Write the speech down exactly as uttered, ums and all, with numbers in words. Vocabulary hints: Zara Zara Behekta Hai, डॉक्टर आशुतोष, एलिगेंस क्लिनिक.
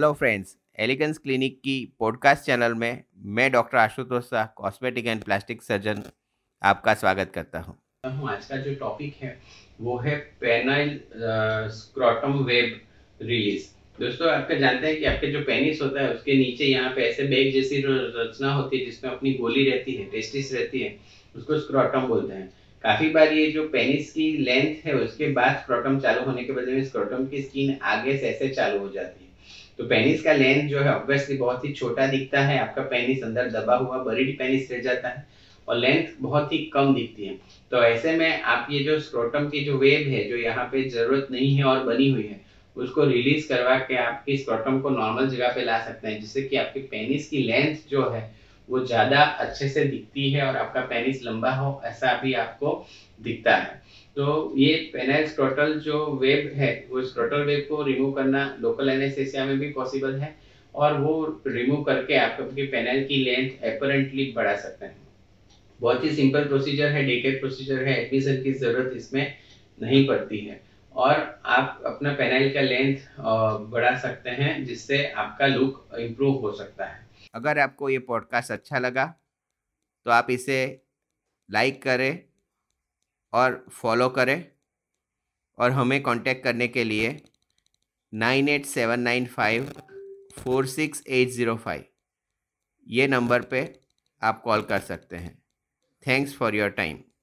Hello friends, एलिगेंस क्लिनिक की podcast channel में मैं डॉक्टर आशुतोष cosmetic and plastic surgeon आपका स्वागत करता हूं। आज का जो टॉपिक है वो है पेनाइल स्क्रोटम वेब रिलीज। दोस्तों, आपका जानते हैं कि आपके जो पेनिस होता है उसके नीचे यहाँ पे ऐसे बैग जैसी रचना होती है जिसमें अपनी गोली रहती है, टेस्टिस रहती है, उसको स्क्रोटम बोलते हैं। काफी बार ये जो पेनिस की लेंथ है उसके बाद स्क्रोटम चालू होने के बदले में स्क्रोटम की स्किन आगे से ऐसे चालू हो जाती है। तो पेनिस का लेंथ जो है ऑब्वियसली बहुत ही छोटा दिखता है, आपका पेनिस अंदर दबा हुआ बरीड पेनिस रह जाता है और लेंथ बहुत ही कम दिखती है। तो ऐसे में आप ये जो स्क्रोटम की जो वेब है जो यहाँ पे जरूरत नहीं है और बनी हुई है उसको रिलीज करवा के आपकी स्क्रोटम को नॉर्मल जगह पे ला सकते हैं, जिससे कि आपकी पेनिस की लेंथ जो है वो ज़्यादा अच्छे से दिखती है और आपका पेनिस लंबा हो ऐसा भी आपको दिखता है। तो ये पेनाइल स्क्रोटल जो वेब है वो स्क्रोटल वेब को रिमूव करना लोकल एनेस्थेसिया में भी पॉसिबल है और वो रिमूव करके आप आपकी पेनाइल की लेंथ एपरेंटली बढ़ा सकते हैं। बहुत ही सिंपल प्रोसीजर है, डे केयर प्रोसीजर है, एडमिशन की ज़रूरत इसमें नहीं पड़ती है और आप अपना पेनाइल का लेंथ बढ़ा सकते हैं जिससे आपका लुक इम्प्रूव हो सकता है। अगर आपको ये पॉडकास्ट अच्छा लगा तो आप इसे लाइक करें और फॉलो करें और हमें कांटेक्ट करने के लिए nine eight seven nine five four six eight zero five ये नंबर पे आप कॉल कर सकते हैं। Thanks for your time.